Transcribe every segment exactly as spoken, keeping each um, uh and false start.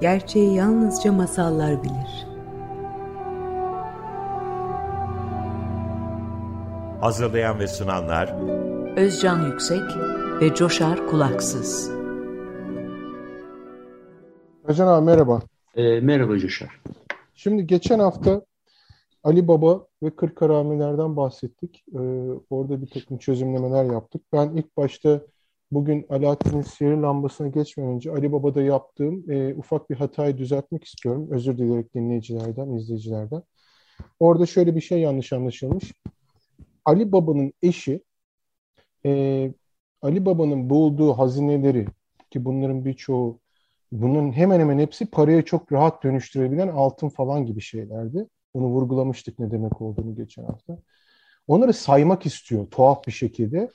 Gerçeği yalnızca masallar bilir. Hazırlayan ve sunanlar Özcan Yüksek ve Coşar Kulaksız. Özcan abi merhaba. E, merhaba Coşar. Şimdi geçen hafta Ali Baba ve Kırk Karamiler'den bahsettik. Ee, orada bir takım çözümlemeler yaptık. Ben ilk başta bugün Alaaddin'in sihirli lambasına geçmeden önce Ali Baba'da yaptığım e, ufak bir hatayı düzeltmek istiyorum. Özür dileyerek dinleyicilerden, izleyicilerden. Orada şöyle bir şey yanlış anlaşılmış. Ali Baba'nın eşi, e, Ali Baba'nın bulduğu hazineleri ki bunların birçoğu, bunların hemen hemen hepsi paraya çok rahat dönüştürebilen altın falan gibi şeylerdi. Onu vurgulamıştık ne demek olduğunu geçen hafta. Onları saymak istiyor tuhaf bir şekilde.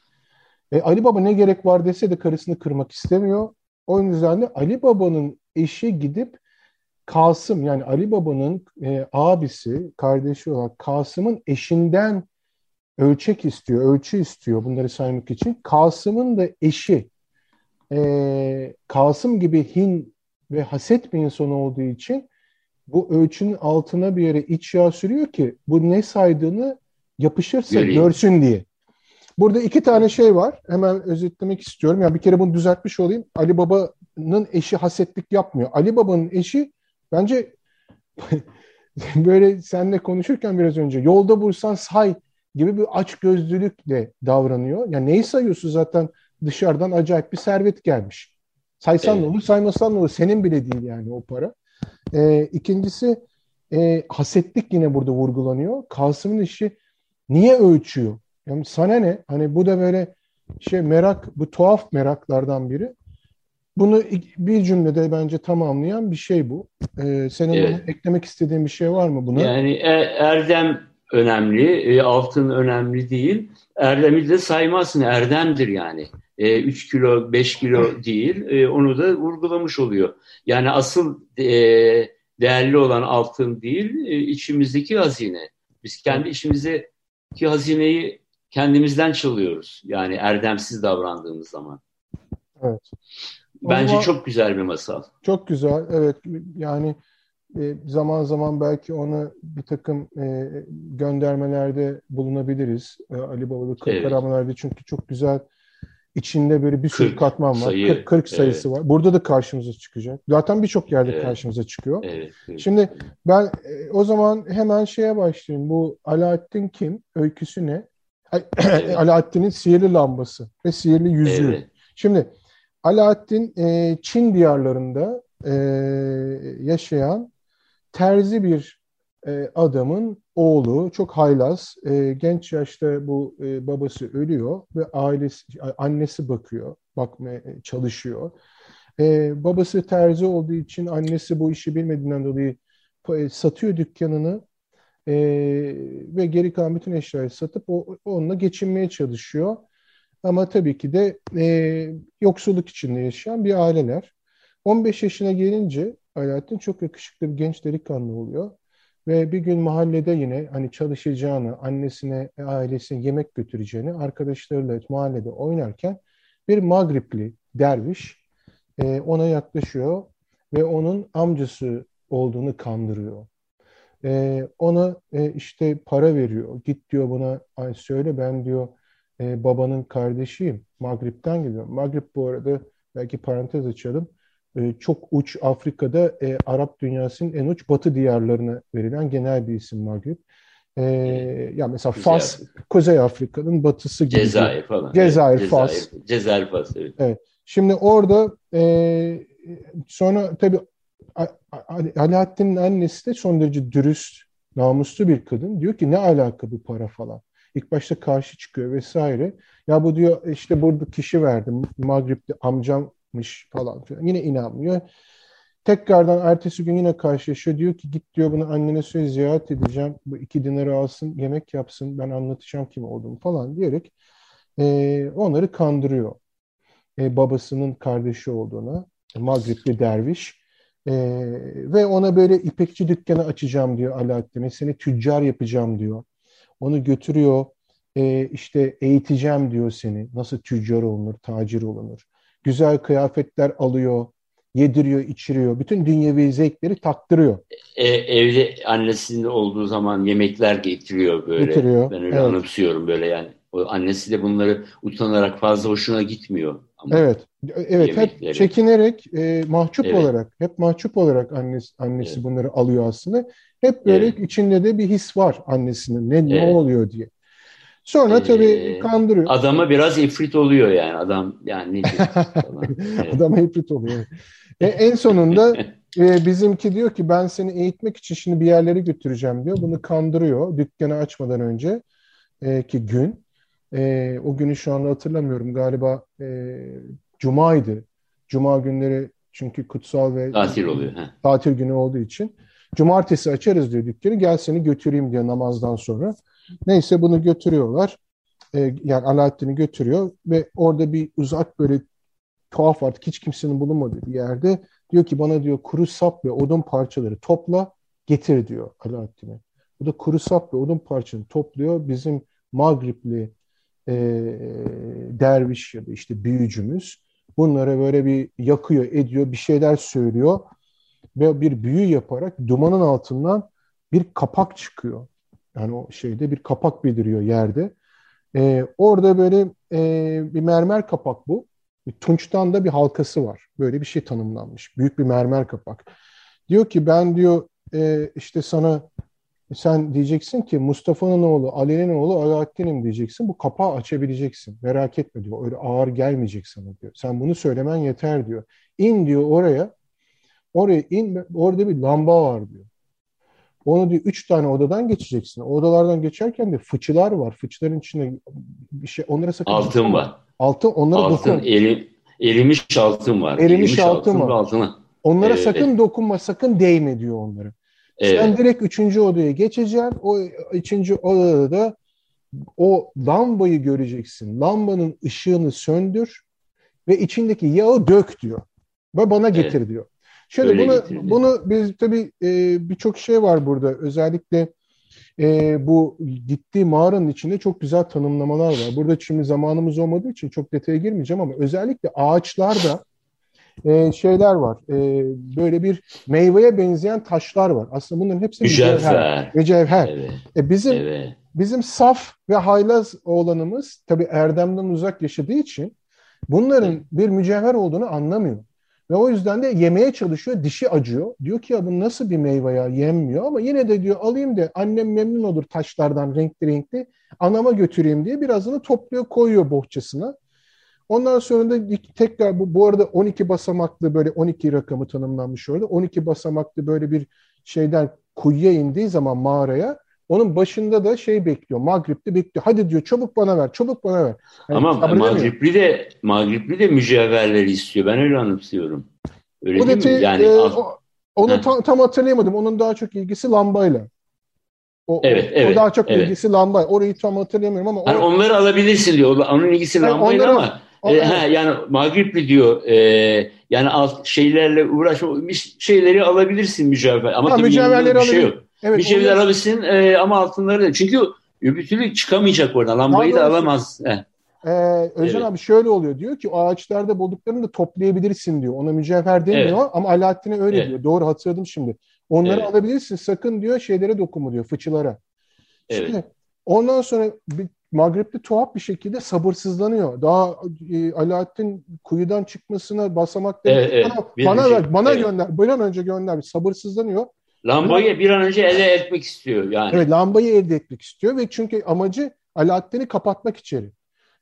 E, Ali Baba ne gerek var dese de karısını kırmak istemiyor. O yüzden de Ali Baba'nın eşi gidip Kasım, yani Ali Baba'nın e, abisi, kardeşi olarak Kasım'ın eşinden ölçek istiyor, ölçü istiyor bunları saymak için. Kasım'ın da eşi e, Kasım gibi hin ve haset bir insan olduğu için bu ölçünün altına bir yere iç yağ sürüyor ki bu ne saydığını yapışırsa göreyim, görsün diye. Burada iki tane şey var. Hemen özetlemek istiyorum. Yani bir kere bunu düzeltmiş olayım. Ali Baba'nın eşi hasetlik yapmıyor. Ali Baba'nın eşi bence böyle seninle konuşurken biraz önce yolda vursan say gibi bir açgözlülükle davranıyor. Yani neyi sayıyorsun zaten dışarıdan acayip bir servet gelmiş. Saysan evet, ne olur, saymasan ne olur. Senin bile değil yani o para. E, ikincisi e, hasetlik yine burada vurgulanıyor. Kasım'ın işi niye ölçüyor? Yani sana ne? Hani bu da böyle şey merak, bu tuhaf meraklardan biri. Bunu bir cümlede bence tamamlayan bir şey bu. E, senin evet, eklemek istediğin bir şey var mı buna? Yani erdem önemli, altın önemli değil. Erdem'i de saymazsın, erdemdir yani. üç kilo, beş kilo değil, onu da vurgulamış oluyor. Yani asıl değerli olan altın değil, içimizdeki hazine. Biz kendi içimizdeki hazineyi kendimizden çalıyoruz. Yani erdemsiz davrandığımız zaman. Evet. Bence ama çok güzel bir masal. Çok güzel, evet. Yani zaman zaman belki ona bir takım göndermelerde bulunabiliriz. Ali Baba'da Kırk evet, Karamiler'de çünkü çok güzel. İçinde böyle bir sürü katman var. kırk sayısı evet, var. Burada da karşımıza çıkacak. Zaten birçok yerde evet, karşımıza çıkıyor. Evet, evet. Şimdi ben o zaman hemen şeye başlayayım. Bu Alaaddin kim? Öyküsü ne? Evet. Alaaddin'in sihirli lambası ve sihirli yüzüğü. Evet. Şimdi Alaaddin Çin diyarlarında yaşayan terzi bir adamın oğlu, çok haylaz, e, genç yaşta bu e, babası ölüyor ve ailesi, annesi bakıyor, bakmaya çalışıyor. E, babası terzi olduğu için annesi bu işi bilmediğinden dolayı e, satıyor dükkanını e, ve geri kalan bütün eşyayı satıp o, onunla geçinmeye çalışıyor. Ama tabii ki de e, yoksulluk içinde yaşayan bir aileler. on beş yaşına gelince Alaaddin çok yakışıklı bir genç delikanlı oluyor. Ve bir gün mahallede yine hani çalışacağını, annesine, ailesine yemek götüreceğini arkadaşlarıyla mahallede oynarken bir Mağripli derviş e, ona yaklaşıyor ve onun amcası olduğunu kandırıyor. E, ona e, işte para veriyor. Git diyor buna, ay söyle ben diyor e, babanın kardeşiyim. Mağrip'ten geliyorum. Mağrip bu arada belki parantez açalım. Çok uç Afrika'da e, Arap dünyasının en uç batı diyarlarına verilen genel bir isim Mağrip. E, evet. Ya mesela Kuzey Fas, Afrika. Kuzey Afrika'nın batısı gibi. Cezayir falan. Cezayir, evet. Fas. Cezayir, Cezayir Fas. Evet. Evet. Şimdi orada e, sonra tabii Alaaddin'in annesi de son derece dürüst, namuslu bir kadın. Diyor ki ne alaka bu para falan. İlk başta karşı çıkıyor vesaire. Ya bu diyor işte burada kişi verdim. Mağrip'te amcam falan filan. Yine inanmıyor. Tekrardan ertesi gün yine karşılaşıyor. Diyor ki git diyor bunu annene söyle ziyaret edeceğim. Bu iki dinarı alsın, yemek yapsın. Ben anlatacağım kim olduğumu falan diyerek e, onları kandırıyor. E, babasının kardeşi olduğuna. Mağripli derviş. E, ve ona böyle ipekçi dükkanı açacağım diyor Alaaddin'e. Seni tüccar yapacağım diyor. Onu götürüyor. E, işte eğiteceğim diyor seni. Nasıl tüccar olunur, tacir olunur. Güzel kıyafetler alıyor, yediriyor, içiriyor. Bütün dünyevi zevkleri taktırıyor. E, evli annesinin olduğu zaman yemekler getiriyor böyle. Getiriyor. Ben öyle evet. anımsıyorum böyle yani. O annesi de bunları utanarak fazla hoşuna gitmiyor. Ama evet. Evet, yemekleri. Hep çekinerek, e, mahcup evet. olarak, hep mahcup olarak annesi, annesi evet. bunları alıyor aslında. Hep böyle evet. içinde de bir his var annesinin. Ne, evet. ne oluyor diye. Sonra ee, tabii kandırıyor. Adama biraz ifrit oluyor yani. Adam yani ne diyor? Evet. Adama ifrit oluyor. e, en sonunda e, bizimki diyor ki ben seni eğitmek için şimdi bir yerlere götüreceğim diyor. Bunu kandırıyor dükkanı açmadan önce e, ki gün. E, o günü şu anda hatırlamıyorum. Galiba e, Cuma'ydı. Cuma günleri çünkü kutsal ve tatil oluyor. He. Tatil günü olduğu için. Cumartesi açarız diyor dükkanı. Gel seni götüreyim diyor namazdan sonra. Neyse bunu götürüyorlar. Ee, yani Alaaddin'i götürüyor ve orada bir uzak böyle tuhaf artık hiç kimsenin bulunmadığı bir yerde diyor ki bana diyor kuru sap ve odun parçaları topla getir diyor Alaaddin'e. Bu da kuru sap ve odun parçalarını topluyor. Bizim Mağripli e, derviş ya da işte büyücümüz bunlara böyle bir yakıyor, ediyor, bir şeyler söylüyor ve bir büyü yaparak dumanın altından bir kapak çıkıyor. Yani o şeyde bir kapak beliriyor yerde. Ee, orada böyle e, bir mermer kapak bu. Bir tunçtan da bir halkası var. Böyle bir şey tanımlanmış. Büyük bir mermer kapak. Diyor ki ben diyor e, işte sana sen diyeceksin ki Mustafa'nın oğlu, Ali'nin oğlu Alaaddin'im diyeceksin. Bu kapağı açabileceksin. Merak etme diyor. Öyle ağır gelmeyecek sana diyor. Sen bunu söylemen yeter diyor. İn diyor oraya. Oraya in. Orada bir lamba var diyor. Onu diyor üç tane odadan geçeceksin. Odalardan geçerken de fıçılar var. Fıçıların içinde bir şey. Onlara sakın altın dokunma. Var. Altın onlara altın, dokun. Eri, erimiş altın var. Erimiş, erimiş altın, altın var. Altına. Onlara evet. sakın dokunma, sakın değme diyor onlara. Evet. Sen direkt üçüncü odaya geçeceksin. O üçüncü odada da o lambayı göreceksin. Lambanın ışığını söndür ve içindeki yağı dök diyor. Ve bana getir evet. diyor. Şöyle bunu, bunu biz tabii e, birçok şey var burada. Özellikle e, bu gittiği mağaranın içinde çok güzel tanımlamalar var. Burada şimdi zamanımız olmadığı için çok detaya girmeyeceğim ama özellikle ağaçlarda e, şeyler var. E, böyle bir meyveye benzeyen taşlar var. Aslında bunların hepsi mücevher. Mücevher. Evet. E, bizim evet. bizim saf ve haylaz oğlanımız tabii erdemden uzak yaşadığı için bunların evet. bir mücevher olduğunu anlamıyor. Ve o yüzden de yemeye çalışıyor, dişi acıyor. Diyor ki ya bu nasıl bir meyve ya, yenmiyor ama yine de diyor alayım da annem memnun olur taşlardan renkli renkli anama götüreyim diye birazını topluyor koyuyor bohçasına. Ondan sonra da tekrar bu, bu arada on iki basamaklı böyle on iki rakamı tanımlanmış orada. on iki basamaklı böyle bir şeyden kuyuya indiği zaman mağaraya onun başında da şey bekliyor, Mağrip'te bekliyor. Hadi diyor çabuk bana ver, çabuk bana ver. Yani ama Mağrip'li de, Mağrip'li de mücevherleri istiyor. Ben öyle anımsıyorum. Öyle o değil de, mi? Yani, e, o, onu tam, tam hatırlayamadım. Onun daha çok ilgisi lambayla. O, evet, evet. O daha çok evet. ilgisi lambay. Orayı tam hatırlayamıyorum ama... Yani o... Onları alabilirsin diyor. Onun ilgisi yani lambayla onları... ama... O, e, ha, yani Mağrip'li diyor... E, yani alt şeylerle uğraş... Şeyleri alabilirsin mücevher. Ama ha, tabii mücevherleri şey alabilir. Evet, bir şeyler alabilirsin e, ama altınları da. Çünkü öbür türlü çıkamayacak oradan. Lambayı da alamaz. Ee, Özcan evet. abi şöyle oluyor. Diyor ki o ağaçlarda bulduklarını da toplayabilirsin diyor. Ona mücevher demiyor evet. ama Alaaddin'e öyle evet. diyor. Doğru hatırladım şimdi. Onları evet. alabilirsin. Sakın diyor şeylere dokunma diyor. Fıçılara. Evet. Şimdi ondan sonra Mağrip'te tuhaf bir şekilde sabırsızlanıyor. Daha e, Alaaddin kuyudan çıkmasına basamakları evet, evet. bana bir ver. Şey. Bana evet. gönder. Bir an önce gönder. Sabırsızlanıyor. Lambayı bir an önce elde etmek istiyor yani. Evet, lambayı elde etmek istiyor ve çünkü amacı Alaaddin'i kapatmak içeri.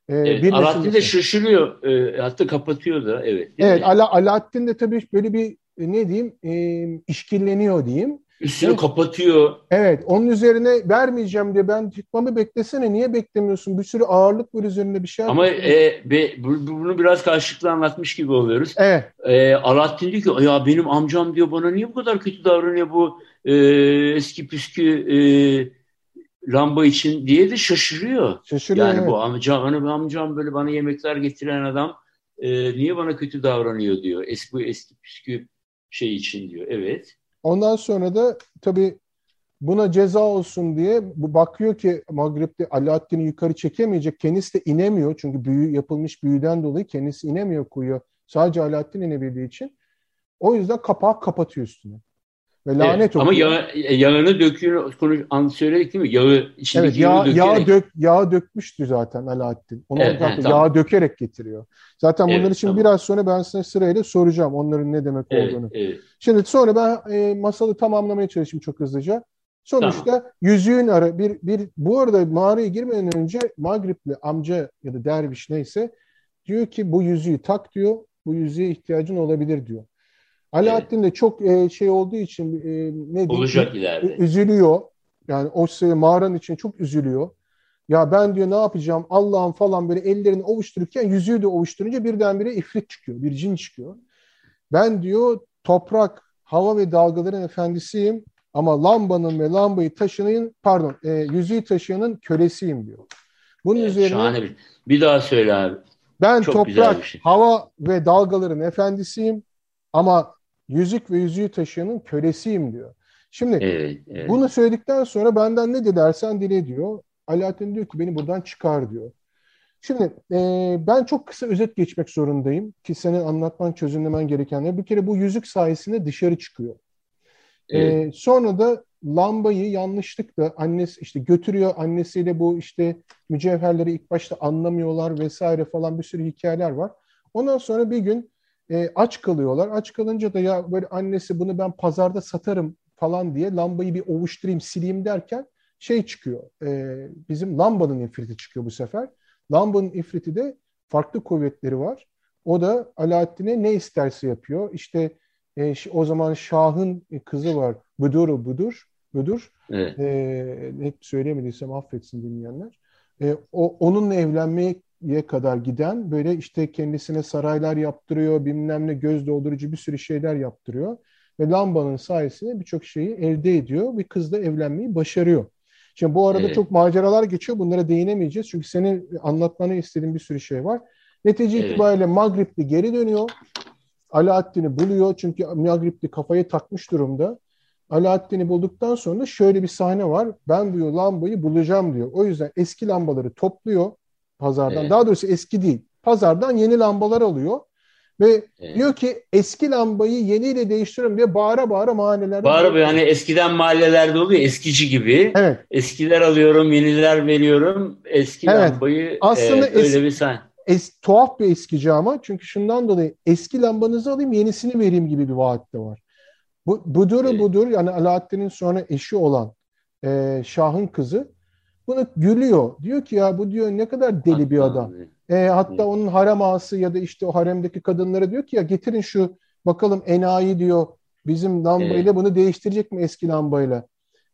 Ee, evet, Alaaddin de şaşırıyor, e, hatta kapatıyor da evet. Evet, Ala, Alaaddin de tabii böyle bir ne diyeyim, e, işkilleniyor diyeyim. Üstünü evet. kapatıyor. Evet, onun üzerine vermeyeceğim diye ben çıkmamı beklesene, niye beklemiyorsun? Bir sürü ağırlık var üzerinde bir şey. Ama e, be, bunu biraz karşılıklı anlatmış gibi oluyoruz. Evet. E, Alaaddin diyor ki ya benim amcam diyor bana niye bu kadar kötü davranıyor bu e, eski püskü e, lamba için diye de şaşırıyor. Şaşırıyor. Yani evet. bu amcam, hani amcam böyle bana yemekler getiren adam e, niye bana kötü davranıyor diyor eski eski püskü şey için diyor. Evet. Ondan sonra da tabii buna ceza olsun diye bakıyor ki Mağrip'te Alaaddin'i yukarı çekemeyecek. Kendisi de inemiyor. Çünkü büyü yapılmış büyüden dolayı kendisi inemiyor kuyuya. Sadece Alaaddin inebildiği için. O yüzden kapağı kapatıyor üstüne. Ve lanet evet, ama yağ, yağını döküyor, konu söyledik değil mi? Yağı içindeki evet, yağ, dökerek. Yağı, dök, yağı dökmüştü zaten Alaaddin. Onu evet, evet, tamam. Yağı dökerek getiriyor. Zaten bunlar evet, için tamam. Biraz sonra ben size sırayla soracağım onların ne demek evet, olduğunu. Evet. Şimdi sonra ben e, masalı tamamlamaya çalışayım çok hızlıca. Sonuçta tamam. yüzüğün ara bir bir bu arada mağaraya girmeden önce Mağripli amca ya da derviş neyse diyor ki bu yüzüğü tak diyor. Bu yüzüğe ihtiyacın olabilir diyor. Alaaddin de çok şey olduğu için ne olacak ileride. Üzülüyor. Yani o mağaranın için çok üzülüyor. Ya ben diyor ne yapacağım Allah'ım falan böyle ellerini ovuştururken yüzüğü de ovuşturunca birdenbire ifrit çıkıyor. Bir cin çıkıyor. Ben diyor toprak, hava ve dalgaların efendisiyim ama lambanın ve lambayı taşıyanın pardon e, yüzüğü taşıyanın kölesiyim diyor. Bunun evet, üzerine... Şahane bir... Bir daha söyle abi. Ben çok toprak, şey. hava ve dalgaların efendisiyim ama yüzük ve yüzüğü taşıyanın kölesiyim diyor. Şimdi evet, evet. Bunu söyledikten sonra benden ne dilersen dile diyor. Alaaddin diyor ki beni buradan çıkar diyor. Şimdi e, ben çok kısa özet geçmek zorundayım ki senin anlatman, çözümlemen gerekenler. Bir kere bu yüzük sayesinde dışarı çıkıyor. Evet. E, sonra da lambayı yanlışlıkla annesi işte götürüyor, annesiyle bu işte mücevherleri ilk başta anlamıyorlar vesaire falan bir sürü hikayeler var. Ondan sonra bir gün e, aç kalıyorlar. Aç kalınca da ya böyle annesi bunu ben pazarda satarım falan diye lambayı bir ovuşturayım, sileyim derken şey çıkıyor. E, bizim lambanın ifriti çıkıyor bu sefer. Lambanın ifriti de farklı kuvvetleri var. O da Alaaddin'e ne isterse yapıyor. İşte E, o zaman Şah'ın kızı var. Budur'u Budur. Budur. Evet. E, hep söyleyemediysem affetsin dinleyenler. E, o, onunla evlenmeye kadar giden böyle işte kendisine saraylar yaptırıyor. Bilmem ne göz doldurucu bir sürü şeyler yaptırıyor. Ve lambanın sayesinde birçok şeyi elde ediyor. Bir kızla evlenmeyi başarıyor. Şimdi bu arada evet. Çok maceralar geçiyor. Bunlara değinemeyeceğiz. Çünkü senin anlatmanı istediğim bir sürü şey var. Netice evet. itibariyle Mağrip'li geri dönüyor. Alaaddin'i buluyor çünkü Mağrip'li kafayı takmış durumda. Alaaddin'i bulduktan sonra şöyle bir sahne var. Ben diyor lambayı bulacağım diyor. O yüzden eski lambaları topluyor pazardan. Evet. Daha doğrusu eski değil. Pazardan yeni lambalar alıyor. Ve evet. diyor ki eski lambayı yeniyle değiştiriyorum diye bağıra bağıra mahallelerde. Bağıra yani eskiden mahallelerde oluyor eskici gibi. Evet. Eskiler alıyorum, yeniler veriyorum. Eski evet. lambayı aslında e, öyle eski... bir sahne. Es, tuhaf bir eskici ama çünkü şundan dolayı eski lambanızı alayım yenisini vereyim gibi bir vaatte var. Bu, Budur'u evet. Budur yani Alaaddin'in sonra eşi olan e, Şah'ın kızı bunu gülüyor. Diyor ki ya bu diyor ne kadar deli hatta bir adam. E, hatta evet. onun harem ağası ya da işte o haremdeki kadınlara diyor ki ya getirin şu bakalım enayi diyor bizim lambayla evet. bunu değiştirecek mi eski lambayla.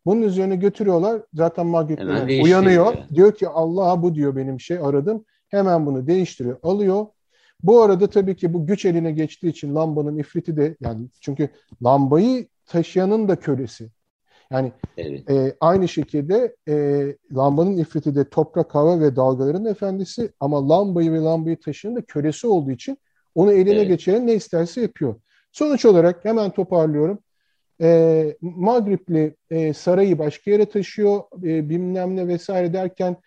Bunun üzerine götürüyorlar zaten Mağrip'ten uyanıyor. Ya. Diyor ki Allah bu diyor benim şey aradım. Hemen bunu değiştiriyor, alıyor. Bu arada tabii ki bu güç eline geçtiği için lambanın ifriti de yani çünkü lambayı taşıyanın da kölesi. Yani evet. e, aynı şekilde e, lambanın ifriti de toprak, hava ve dalgaların efendisi ama lambayı ve lambayı taşıyanın da kölesi olduğu için onu eline evet. geçiren ne isterse yapıyor. Sonuç olarak hemen toparlıyorum. E, Mağrip'li e, sarayı başka yere taşıyor, e, bilmem ne vesaire derken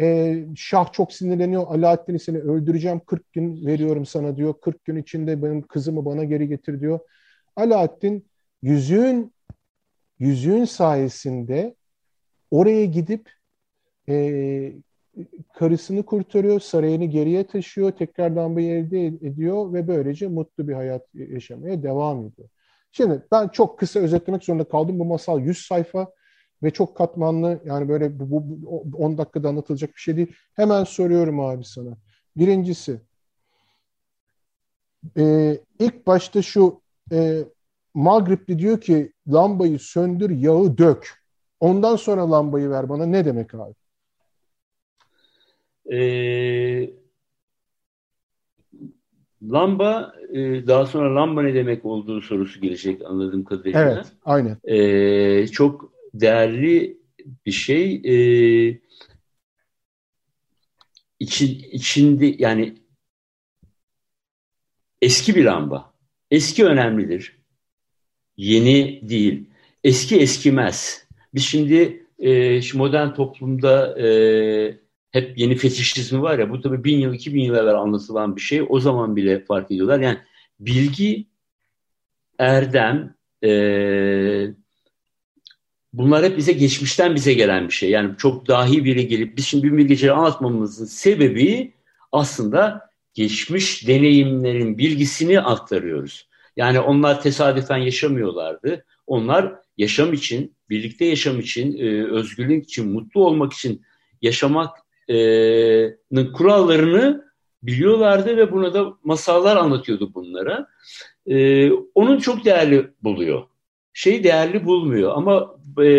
Ee, Şah çok sinirleniyor. Alaaddin'i seni öldüreceğim. kırk gün veriyorum sana diyor. kırk gün içinde benim kızımı bana geri getir diyor. Alaaddin yüzüğün yüzüğün sayesinde oraya gidip e, karısını kurtarıyor. Sarayını geriye taşıyor. Tekrardan bir elde ediyor ve böylece mutlu bir hayat yaşamaya devam ediyor. Şimdi ben çok kısa özetlemek zorunda kaldım. Bu masal yüz sayfa. Ve çok katmanlı yani böyle bu, bu on dakikada anlatılacak bir şey değil. Hemen soruyorum abi sana. Birincisi e, ilk başta şu e, Mağrip'li diyor ki lambayı söndür yağı dök. Ondan sonra lambayı ver bana ne demek abi? E, lamba e, daha sonra lamba ne demek olduğu sorusu gelecek anladığım kadarıyla. Evet aynen. E, çok değerli bir şey ee, için, içinde yani eski bir lamba. Eski önemlidir. Yeni değil. Eski eskimez. Biz şimdi e, şu modern toplumda e, hep yeni fetişizmi var ya bu tabii bin yıl, iki bin yıl evvel anlatılan bir şey. O zaman bile fark ediyorlar. Yani bilgi erdem, e, bunlar hep bize geçmişten bize gelen bir şey. Yani çok dahi biri gelip biz şimdi Binbir Gece'yi anlatmamızın sebebi aslında geçmiş deneyimlerin bilgisini aktarıyoruz. Yani onlar tesadüfen yaşamıyorlardı. Onlar yaşam için, birlikte yaşam için, e, özgürlük için, mutlu olmak için yaşamanın e, kurallarını biliyorlardı ve buna da masallar anlatıyordu bunlara. E, onun çok değerli buluyor. Şey değerli bulmuyor ama e,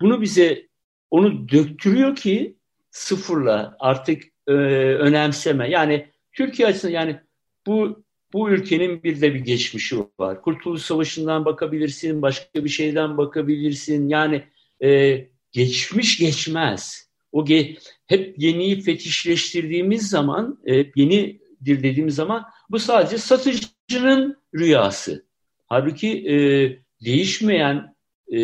bunu bize, onu döktürüyor ki sıfırla artık e, önemseme. Yani Türkiye açısından yani bu Bu ülkenin bir de bir geçmişi var. Kurtuluş Savaşı'ndan bakabilirsin, başka bir şeyden bakabilirsin. Yani e, geçmiş geçmez. O ge- hep yeniyi fetişleştirdiğimiz zaman, hep yenidir dediğimiz zaman bu sadece satıcının rüyası. Halbuki e, değişmeyen, e,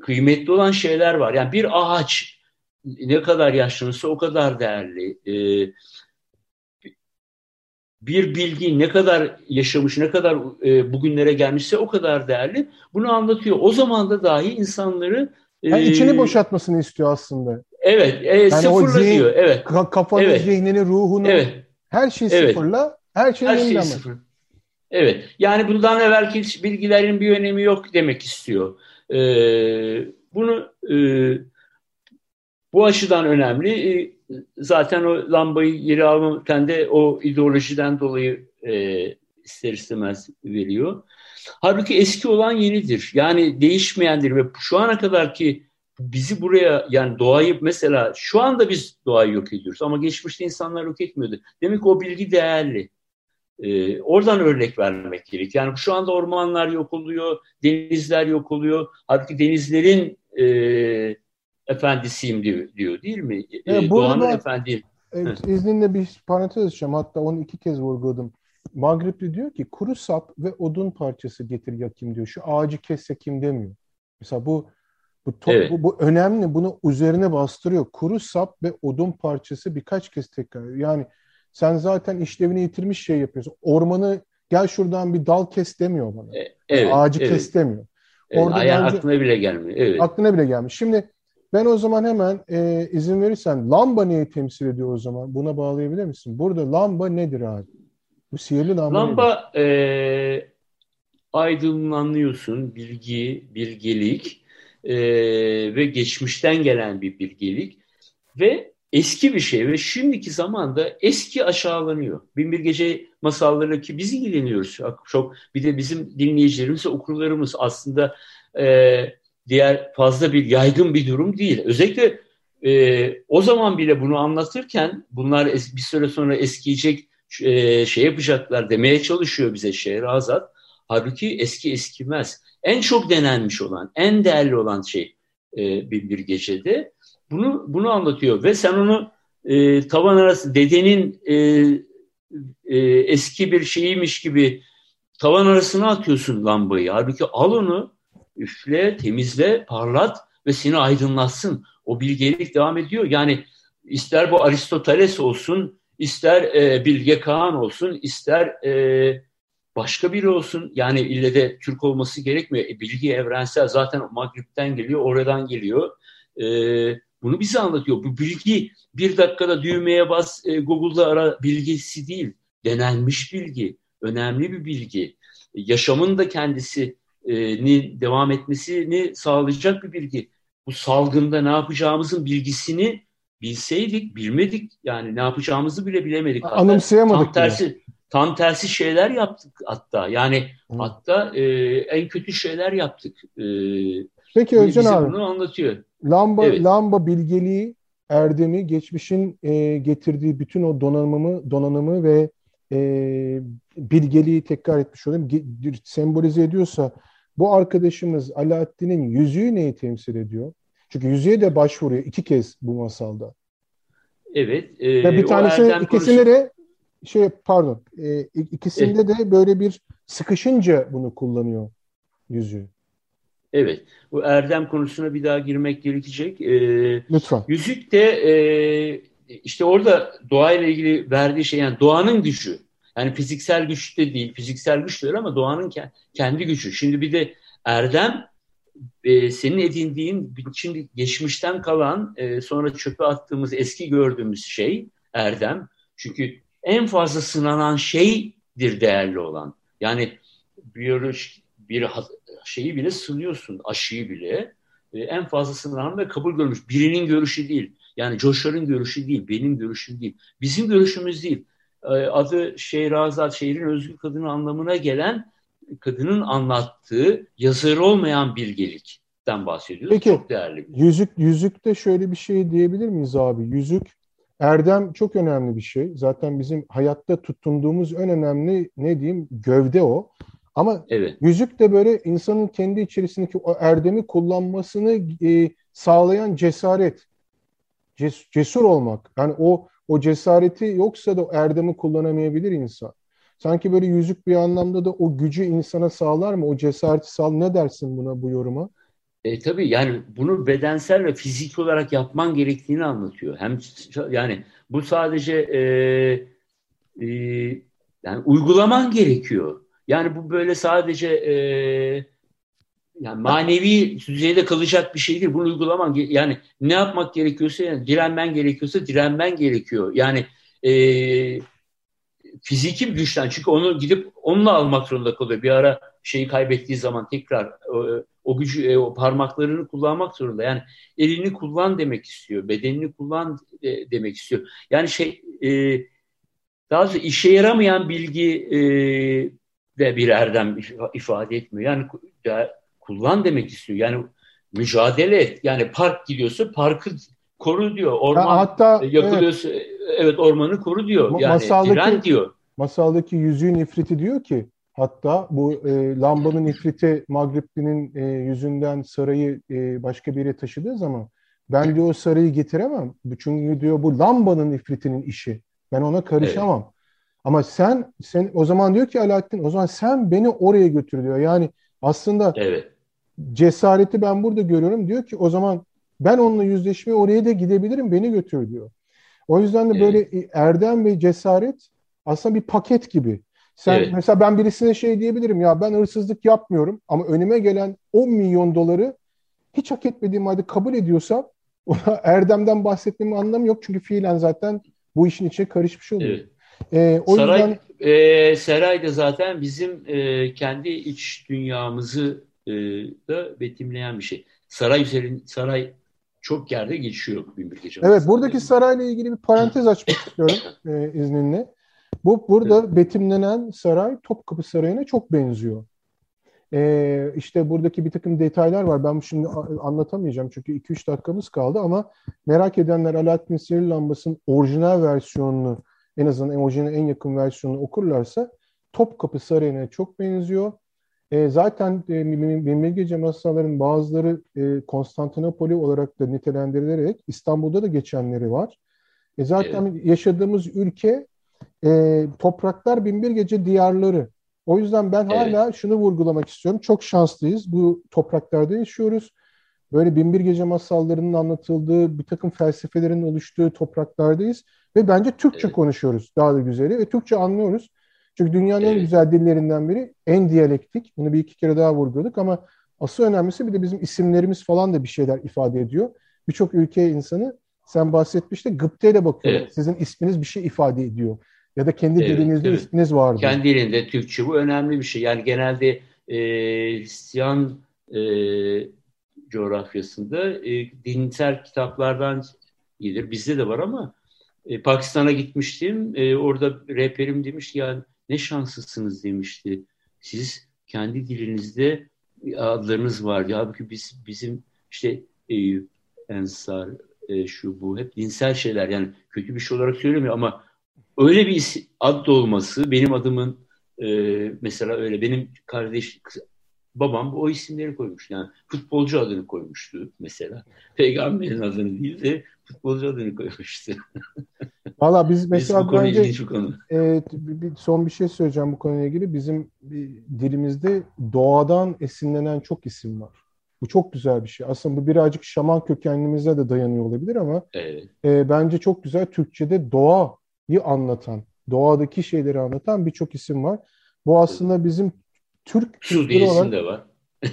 kıymetli olan şeyler var. Yani bir ağaç ne kadar yaşlanırsa o kadar değerli. E, Bir bilgi ne kadar yaşamış, ne kadar e, bugünlere gelmişse o kadar değerli. Bunu anlatıyor. O zaman da dahi insanları... E, yani içini boşaltmasını istiyor aslında. Evet. E, yani sıfırla zihin, diyor. Evet. Kafanı, evet. Zihnini, ruhunu. Evet. Her şeyi evet. Sıfırla. Her şeyi, her şeyi sıfır. Evet. Yani bundan evvelki bilgilerin bir önemi yok demek istiyor. E, bunu e, bu açıdan önemli. E, Zaten o lambayı yeri almadan de o ideolojiden dolayı e, ister istemez veriyor. Halbuki eski olan yenidir. Yani değişmeyendir ve şu ana kadar ki bizi buraya, yani doğayı mesela şu anda biz doğayı yok ediyoruz ama geçmişte insanlar yok etmiyordu. Demek ki o bilgi değerli. E, oradan örnek vermek gerek. Yani şu anda ormanlar yok oluyor, denizler yok oluyor. Halbuki denizlerin e, efendisiyim diyor, diyor değil mi? E, Doğan'ın efendiyim. Evet, izninle bir parantez açacağım. Hatta onu iki kez vurguladım. Mağrip diyor ki kuru sap ve odun parçası getir yakayım diyor. Şu ağacı kes yakayım demiyor. Mesela bu bu, top, evet. bu bu önemli. Bunu üzerine bastırıyor. Kuru sap ve odun parçası birkaç kez tekrar. Yani sen zaten işlevini yitirmiş şey yapıyorsun. Ormanı gel şuradan bir dal kes demiyor bana. E, evet, ağacı evet. kes demiyor. Evet, orada yani bence, aklına bile gelmiyor. Evet. Aklına bile gelmiyor. Şimdi ben o zaman hemen e, izin verirsen lamba neyi temsil ediyor o zaman? Buna bağlayabilir misin? Burada lamba nedir abi? Bu sihirli lamba Lamba e, aydınlanıyorsun, bilgi, bilgelik e, ve geçmişten gelen bir bilgelik ve eski bir şey ve şimdiki zamanda eski aşağılanıyor. Binbir Gece masalları ki biz ilgileniyoruz. Çok, bir de bizim dinleyicilerimiz, okurlarımız aslında... E, diğer fazla bir yaygın bir durum değil. Özellikle e, o zaman bile bunu anlatırken bunlar es, bir süre sonra eskiyecek e, şey yapacaklar demeye çalışıyor bize Şehrazat. Halbuki eski eskimez. En çok denenmiş olan, en değerli olan şey e, Binbir Gece'de bunu bunu anlatıyor ve sen onu e, tavan arası dedenin e, e, eski bir şeyiymiş gibi tavan arasına atıyorsun lambayı. Halbuki al onu üfle, temizle, parlat ve seni aydınlatsın. O bilgelik devam ediyor. Yani ister bu Aristoteles olsun, ister e, Bilge Kağan olsun, ister e, başka biri olsun. Yani ille de Türk olması gerekmiyor. E, bilgi evrensel. Zaten Mağrip'ten geliyor, oradan geliyor. E, bunu bize anlatıyor. Bu bilgi bir dakikada düğmeye bas, e, Google'da ara bilgisi değil. Denenmiş bilgi. Önemli bir bilgi. E, yaşamın da kendisi ni devam etmesini sağlayacak bir bilgi. Bu salgında ne yapacağımızın bilgisini bilseydik, bilmedik. Yani ne yapacağımızı bile bilemedik. Hatta anımsayamadık. Tam tersi, yani. tam tersi şeyler yaptık hatta. Yani Hı. hatta e, en kötü şeyler yaptık. E, Peki Özcan abi. Bunu anlatıyor. Lamba, evet. lamba bilgeliği, erdemi, geçmişin e, getirdiği bütün o donanımı, donanımı ve e, bilgeliği tekrar etmiş olayım. Ge- sembolize ediyorsa bu arkadaşımız Alaaddin'in yüzüğü neyi temsil ediyor? Çünkü yüzüğe de başvuruyor iki kez bu masalda. Evet. E, ya bir tanesi ikisinde konuş- de şey pardon e, ikisinde evet. de böyle bir sıkışınca bunu kullanıyor yüzüğü. Evet. Bu erdem konusuna bir daha girmek gerekecek. E, Lütfen. Yüzük de e, işte orada doğayla ilgili verdiği şey yani doğanın gücü. Yani fiziksel güç de değil, fiziksel güç değil ama doğanın kendi gücü. Şimdi bir de erdem, e, senin edindiğin, şimdi geçmişten kalan, e, sonra çöpe attığımız, eski gördüğümüz şey erdem. Çünkü en fazla sınanan şeydir değerli olan. Yani biyolojik bir şeyi bile sınıyorsun, aşıyı bile. E, en fazla sınanan ve kabul görmüş. Birinin görüşü değil. Yani Coşar'ın görüşü değil, benim görüşüm değil. Bizim görüşümüz değil. Adı Şehrazat, şehrin özgür kadını anlamına gelen, kadının anlattığı yazarı olmayan bilgelikten bahsediyoruz. Peki, çok değerli. Yüzük, yüzükte şöyle bir şey diyebilir miyiz abi? Yüzük, erdem çok önemli bir şey. Zaten bizim hayatta tutunduğumuz en önemli, ne diyeyim, gövde o. Ama evet, yüzük de böyle insanın kendi içerisindeki o erdemi kullanmasını e, sağlayan cesaret. Ces, cesur olmak. Yani o O cesareti yoksa da o erdemi kullanamayabilir insan. Sanki böyle yüzük bir anlamda da o gücü insana sağlar mı? O cesareti sağlar. Ne dersin buna, bu yoruma? E, tabii yani bunu bedensel ve fiziki olarak yapman gerektiğini anlatıyor. Hem yani bu sadece e, e, yani uygulaman gerekiyor. Yani bu böyle sadece e, yani manevi düzeyde kalacak bir şey değil. Bunu uygulaman, yani ne yapmak gerekiyorsa, yani direnmen gerekiyorsa direnmen gerekiyor. Yani e, fiziki bir güçten, çünkü onu gidip onunla almak zorunda kalıyor. Bir ara şeyi kaybettiği zaman tekrar o, o gücü, o parmaklarını kullanmak zorunda. Yani elini kullan demek istiyor, bedenini kullan de, demek istiyor. Yani şey e, daha sonra işe yaramayan bilgi e, de bir erdem ifade etmiyor. Yani ya, kullan demek istiyor. Yani mücadele et. Yani park gidiyorsa parkı koru diyor. Orman ya hatta, yakılıyorsa evet. evet ormanı koru diyor. Ma- yani masaldaki, diren diyor. Masaldaki yüzüğün ifriti diyor ki, hatta bu e, lambanın ifriti Mağrip'in e, yüzünden sarayı e, başka bir yere taşıdığı zaman, ben diyor sarayı getiremem. Çünkü diyor bu lambanın ifritinin işi. Ben ona karışamam. Evet. Ama sen, sen o zaman diyor ki Alaaddin, o zaman sen beni oraya götür diyor. Yani aslında evet, cesareti ben burada görüyorum. Diyor ki o zaman ben onunla yüzleşmeye oraya da gidebilirim, beni götür diyor. O yüzden de böyle evet, erdem ve cesaret aslında bir paket gibi. Sen evet, mesela ben birisine şey diyebilirim, ya ben hırsızlık yapmıyorum ama önüme gelen on milyon doları hiç hak etmediğim halde kabul ediyorsam, ona erdemden bahsetmemin anlamı yok. Çünkü fiilen zaten bu işin içine karışmış oluyor. Evet. Ee, o Saray, yüzden... e, Saray da zaten bizim e, kendi iç dünyamızı e, da betimleyen bir şey. Saray üzerinde, saray çok yerde geçiyor Binbir Gece. Evet, buradaki sarayla ilgili bir parantez açmak istiyorum e, izninle. Bu burada evet, betimlenen saray Topkapı Sarayı'na çok benziyor. E, işte buradaki bir takım detaylar var. Ben şimdi anlatamayacağım çünkü iki üç dakikamız kaldı ama merak edenler Alaaddin Sihirli Lambası'nın orijinal versiyonunu, en azından orijinal en yakın versiyonunu okurlarsa Topkapı Sarayı'na çok benziyor. E, zaten e, Binbir Gece masallarının bazıları e, Konstantinopoli olarak da nitelendirilerek İstanbul'da da geçenleri var. E, zaten evet, yaşadığımız ülke, e, topraklar Binbir Gece diyarları. O yüzden ben evet, hala şunu vurgulamak istiyorum. Çok şanslıyız. Bu topraklarda yaşıyoruz. Böyle Binbir Gece masallarının anlatıldığı, bir takım felsefelerin oluştuğu topraklardayız. Ve bence Türkçe evet, konuşuyoruz daha da güzeli ve Türkçe anlıyoruz. Çünkü dünyanın evet, en güzel dillerinden biri, en diyalektik. Bunu bir iki kere daha vurguladık ama asıl önemlisi bir de bizim isimlerimiz falan da bir şeyler ifade ediyor. Birçok ülke insanı, sen bahsetmiştin, gıpteyle bakıyor. Evet. Sizin isminiz bir şey ifade ediyor. Ya da kendi evet, dilinizde evet, isminiz vardı. Kendi dilinde Türkçe, bu önemli bir şey. Yani genelde e, Hristiyan e, coğrafyasında e, dinsel kitaplardan gelir. Bizde de var ama Pakistan'a gitmiştim. Ee, orada rehberim demişti, yani ne şanslısınız demişti. Siz kendi dilinizde adlarınız var. Halbuki biz, bizim işte e, ensar, e, şu bu hep dinsel şeyler. Yani kötü bir şey olarak söylemiyor ama öyle bir is- ad olması, benim adımın e, mesela öyle, benim kardeş babam o isimleri koymuş. Yani futbolcu adını koymuştu mesela. Peygamberin adını değil de futbolcu adını koymuştu. Valla biz mesela bence evet, bir, son bir şey söyleyeceğim bu konuyla ilgili. Bizim dilimizde doğadan esinlenen çok isim var. Bu çok güzel bir şey. Aslında bu birazcık şaman kökenlimize de dayanıyor olabilir ama evet, e, bence çok güzel Türkçe'de doğayı anlatan doğadaki şeyleri anlatan birçok isim var. Bu aslında bizim Türk kültürü olan, de var.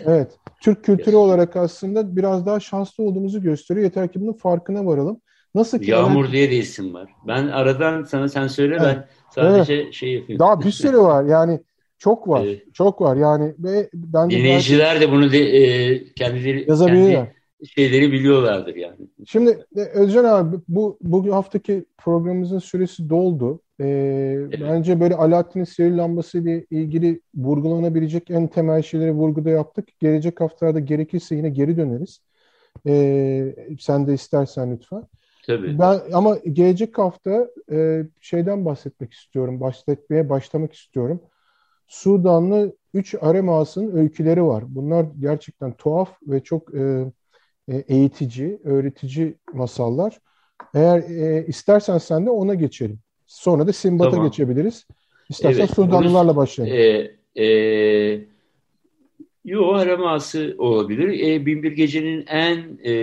Evet, Türk kültürü olarak aslında biraz daha şanslı olduğumuzu gösteriyor. Yeter ki bunun farkına varalım. Nasıl ki Yağmur ben... diye de isim var. Ben aradan sana sen söyle evet. ben sadece evet. şey yapayım. Daha bir sürü var. Yani çok var. Evet. Çok var. Yani ve ben de dinleyiciler belki... de bunu de, e, kendileri yazabiliyorlar. Kendi şeyleri biliyorlardır yani. Şimdi Özcan abi bu bugün haftaki programımızın süresi doldu. Ee, evet. Bence böyle Alaaddin'in sihirli lambası ile ilgili vurgulanabilecek en temel şeyleri vurguda yaptık. Gelecek haftalarda gerekirse yine geri döneriz. Ee, sen de istersen lütfen. Tabii. Ben ama gelecek hafta e, şeyden bahsetmek istiyorum. Bahsetmeye başlamak istiyorum. Sudanlı üç harem ağasının öyküleri var. Bunlar gerçekten tuhaf ve çok e, eğitici, öğretici masallar. Eğer e, istersen sen de ona geçelim. Sonra da Simbat'a tamam. geçebiliriz. İstersen evet, Sudanlılarla başlayalım. E, e, yo, harem ağası olabilir. E, Binbir Gece'nin en e,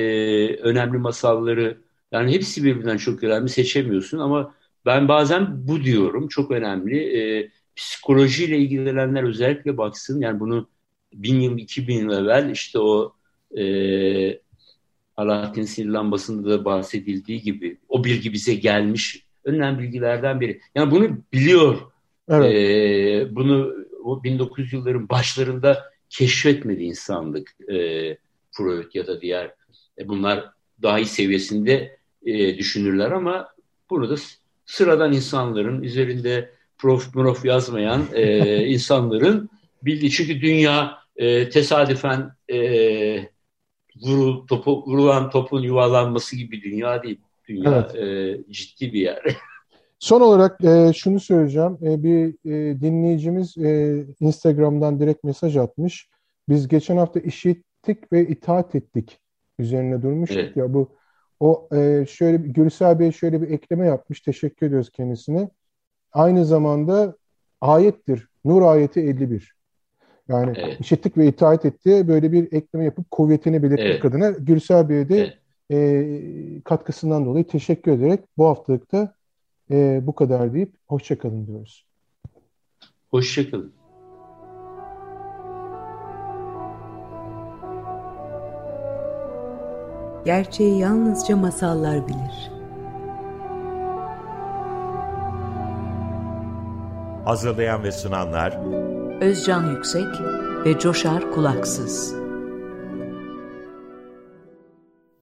önemli masalları. Yani hepsi birbirinden çok önemli, seçemiyorsun ama ben bazen bu diyorum, çok önemli. E, psikolojiyle ilgilenenler özellikle baksın, yani bunu bin yıl, iki bin yıl evvel işte o e, Alaaddin Sihirli Lambası'nda da bahsedildiği gibi o bilgi bize gelmiş önemli bilgilerden biri. Yani bunu biliyor, evet. e, bunu o bin dokuz yüz yılların başlarında keşfetmedi insanlık, e, Freud ya da diğer e, bunlar daha iyi seviyesinde e, düşünürler ama bunu da sıradan insanların, üzerinde prof prof yazmayan e, insanların bildiği. Çünkü dünya e, tesadüfen e, vurul, topu, vurulan topun yuvarlanması gibi bir dünya değil. Dünya evet. e, ciddi bir yer. Son olarak e, şunu söyleyeceğim. E, bir e, dinleyicimiz e, Instagram'dan direkt mesaj atmış. Biz geçen hafta işittik ve itaat ettik üzerine durmuştuk evet. ya bu o e, şöyle bir, Gülsel Bey şöyle bir ekleme yapmış. Teşekkür ediyoruz kendisine. Aynı zamanda ayettir. Nur ayeti elli bir. Yani evet. işittik ve itaat etti. Böyle bir ekleme yapıp kuvvetini belirtmek evet. adına Gülsel Bey'e de evet. e, katkısından dolayı teşekkür ederek bu haftalıkta e, bu kadar deyip hoşçakalın diyoruz. Hoşçakalın. Gerçeği yalnızca masallar bilir. Hazırlayan ve sunanlar Özcan Yüksek ve Coşar Kulaksız.